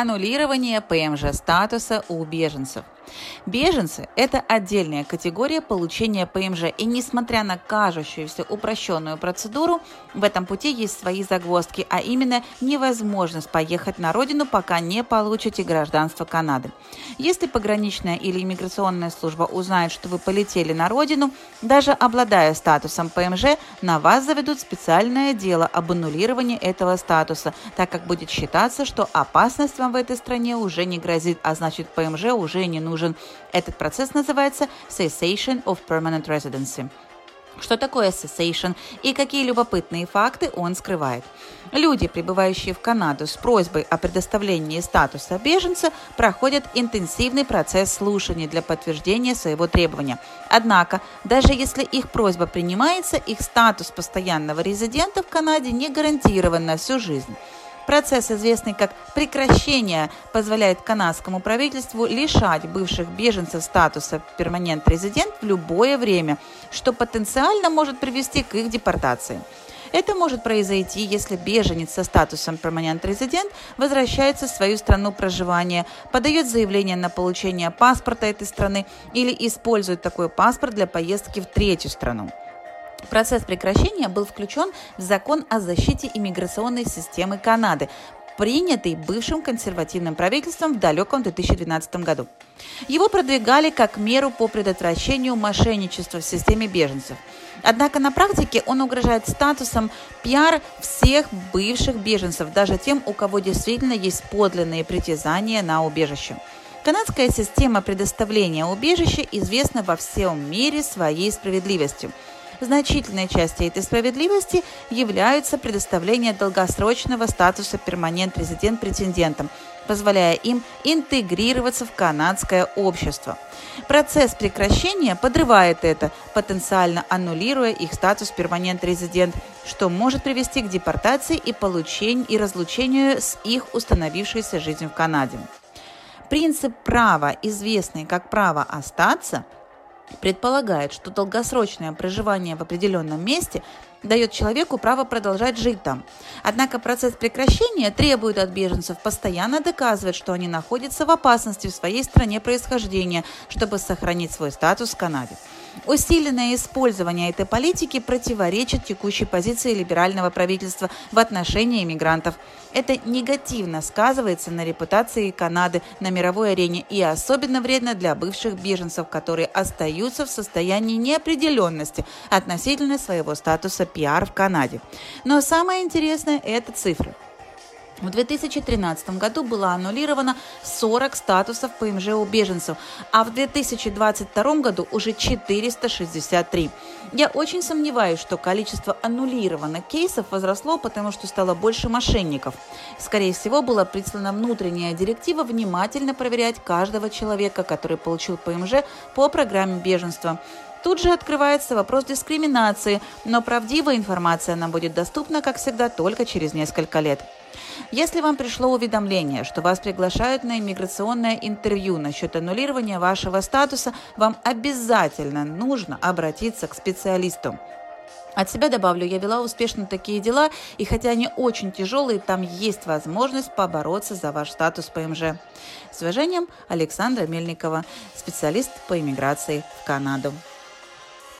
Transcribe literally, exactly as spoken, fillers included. аннулирование ПМЖ статуса у беженцев. Беженцы – это отдельная категория получения ПМЖ, и несмотря на кажущуюся упрощенную процедуру, в этом пути есть свои загвоздки, а именно невозможность поехать на родину, пока не получите гражданство Канады. Если пограничная или иммиграционная служба узнает, что вы полетели на родину, даже обладая статусом ПМЖ, на вас заведут специальное дело об аннулировании этого статуса, так как будет считаться, что опасность вам в этой стране уже не грозит, а значит ПМЖ уже не нужен. Этот процесс называется Cessation of Permanent Residency. Что такое cessation и какие любопытные факты он скрывает? Люди, прибывающие в Канаду с просьбой о предоставлении статуса беженца, проходят интенсивный процесс слушаний для подтверждения своего требования. Однако, даже если их просьба принимается, их статус постоянного резидента в Канаде не гарантирован на всю жизнь. Процесс, известный как прекращение, позволяет канадскому правительству лишать бывших беженцев статуса перманент-резидент в любое время, что потенциально может привести к их депортации. Это может произойти, если беженец со статусом permanent resident возвращается в свою страну проживания, подает заявление на получение паспорта этой страны или использует такой паспорт для поездки в третью страну. Процесс прекращения был включен в Закон о защите иммиграционной системы Канады, принятый бывшим консервативным правительством в далеком две тысячи двенадцатом году. Его продвигали как меру по предотвращению мошенничества в системе беженцев. Однако на практике он угрожает статусом пи ар всех бывших беженцев, даже тем, у кого действительно есть подлинные притязания на убежище. Канадская система предоставления убежища известна во всем мире своей справедливостью. Значительной частью этой справедливости является предоставление долгосрочного статуса перманент-резидент претендентам, позволяя им интегрироваться в канадское общество. Процесс прекращения подрывает это, потенциально аннулируя их статус перманент-резидент, что может привести к депортации и получению и разлучению с их установившейся жизнью в Канаде. Принцип права, известный как право остаться, предполагает, что долгосрочное проживание в определенном месте дает человеку право продолжать жить там. Однако процесс прекращения требует от беженцев постоянно доказывать, что они находятся в опасности в своей стране происхождения, чтобы сохранить свой статус в Канаде. Усиленное использование этой политики противоречит текущей позиции либерального правительства в отношении иммигрантов. Это негативно сказывается на репутации Канады на мировой арене и особенно вредно для бывших беженцев, которые остаются в состоянии неопределенности относительно своего статуса пи ар в Канаде. Но самое интересное – это цифры. В две тысячи тринадцатом году было аннулировано сорок статусов ПМЖ у беженцев, а в две тысячи двадцать втором году уже четыреста шестьдесят три. Я очень сомневаюсь, что количество аннулированных кейсов возросло, потому что стало больше мошенников. Скорее всего, была прислана внутренняя директива внимательно проверять каждого человека, который получил ПМЖ по программе беженства. Тут же открывается вопрос дискриминации, но правдивая информация нам будет доступна, как всегда, только через несколько лет. Если вам пришло уведомление, что вас приглашают на иммиграционное интервью насчет аннулирования вашего статуса, вам обязательно нужно обратиться к специалисту. От себя добавлю, я вела успешно такие дела, и хотя они очень тяжелые, там есть возможность побороться за ваш статус ПМЖ. С уважением, Александра Мельникова, специалист по иммиграции в Канаду.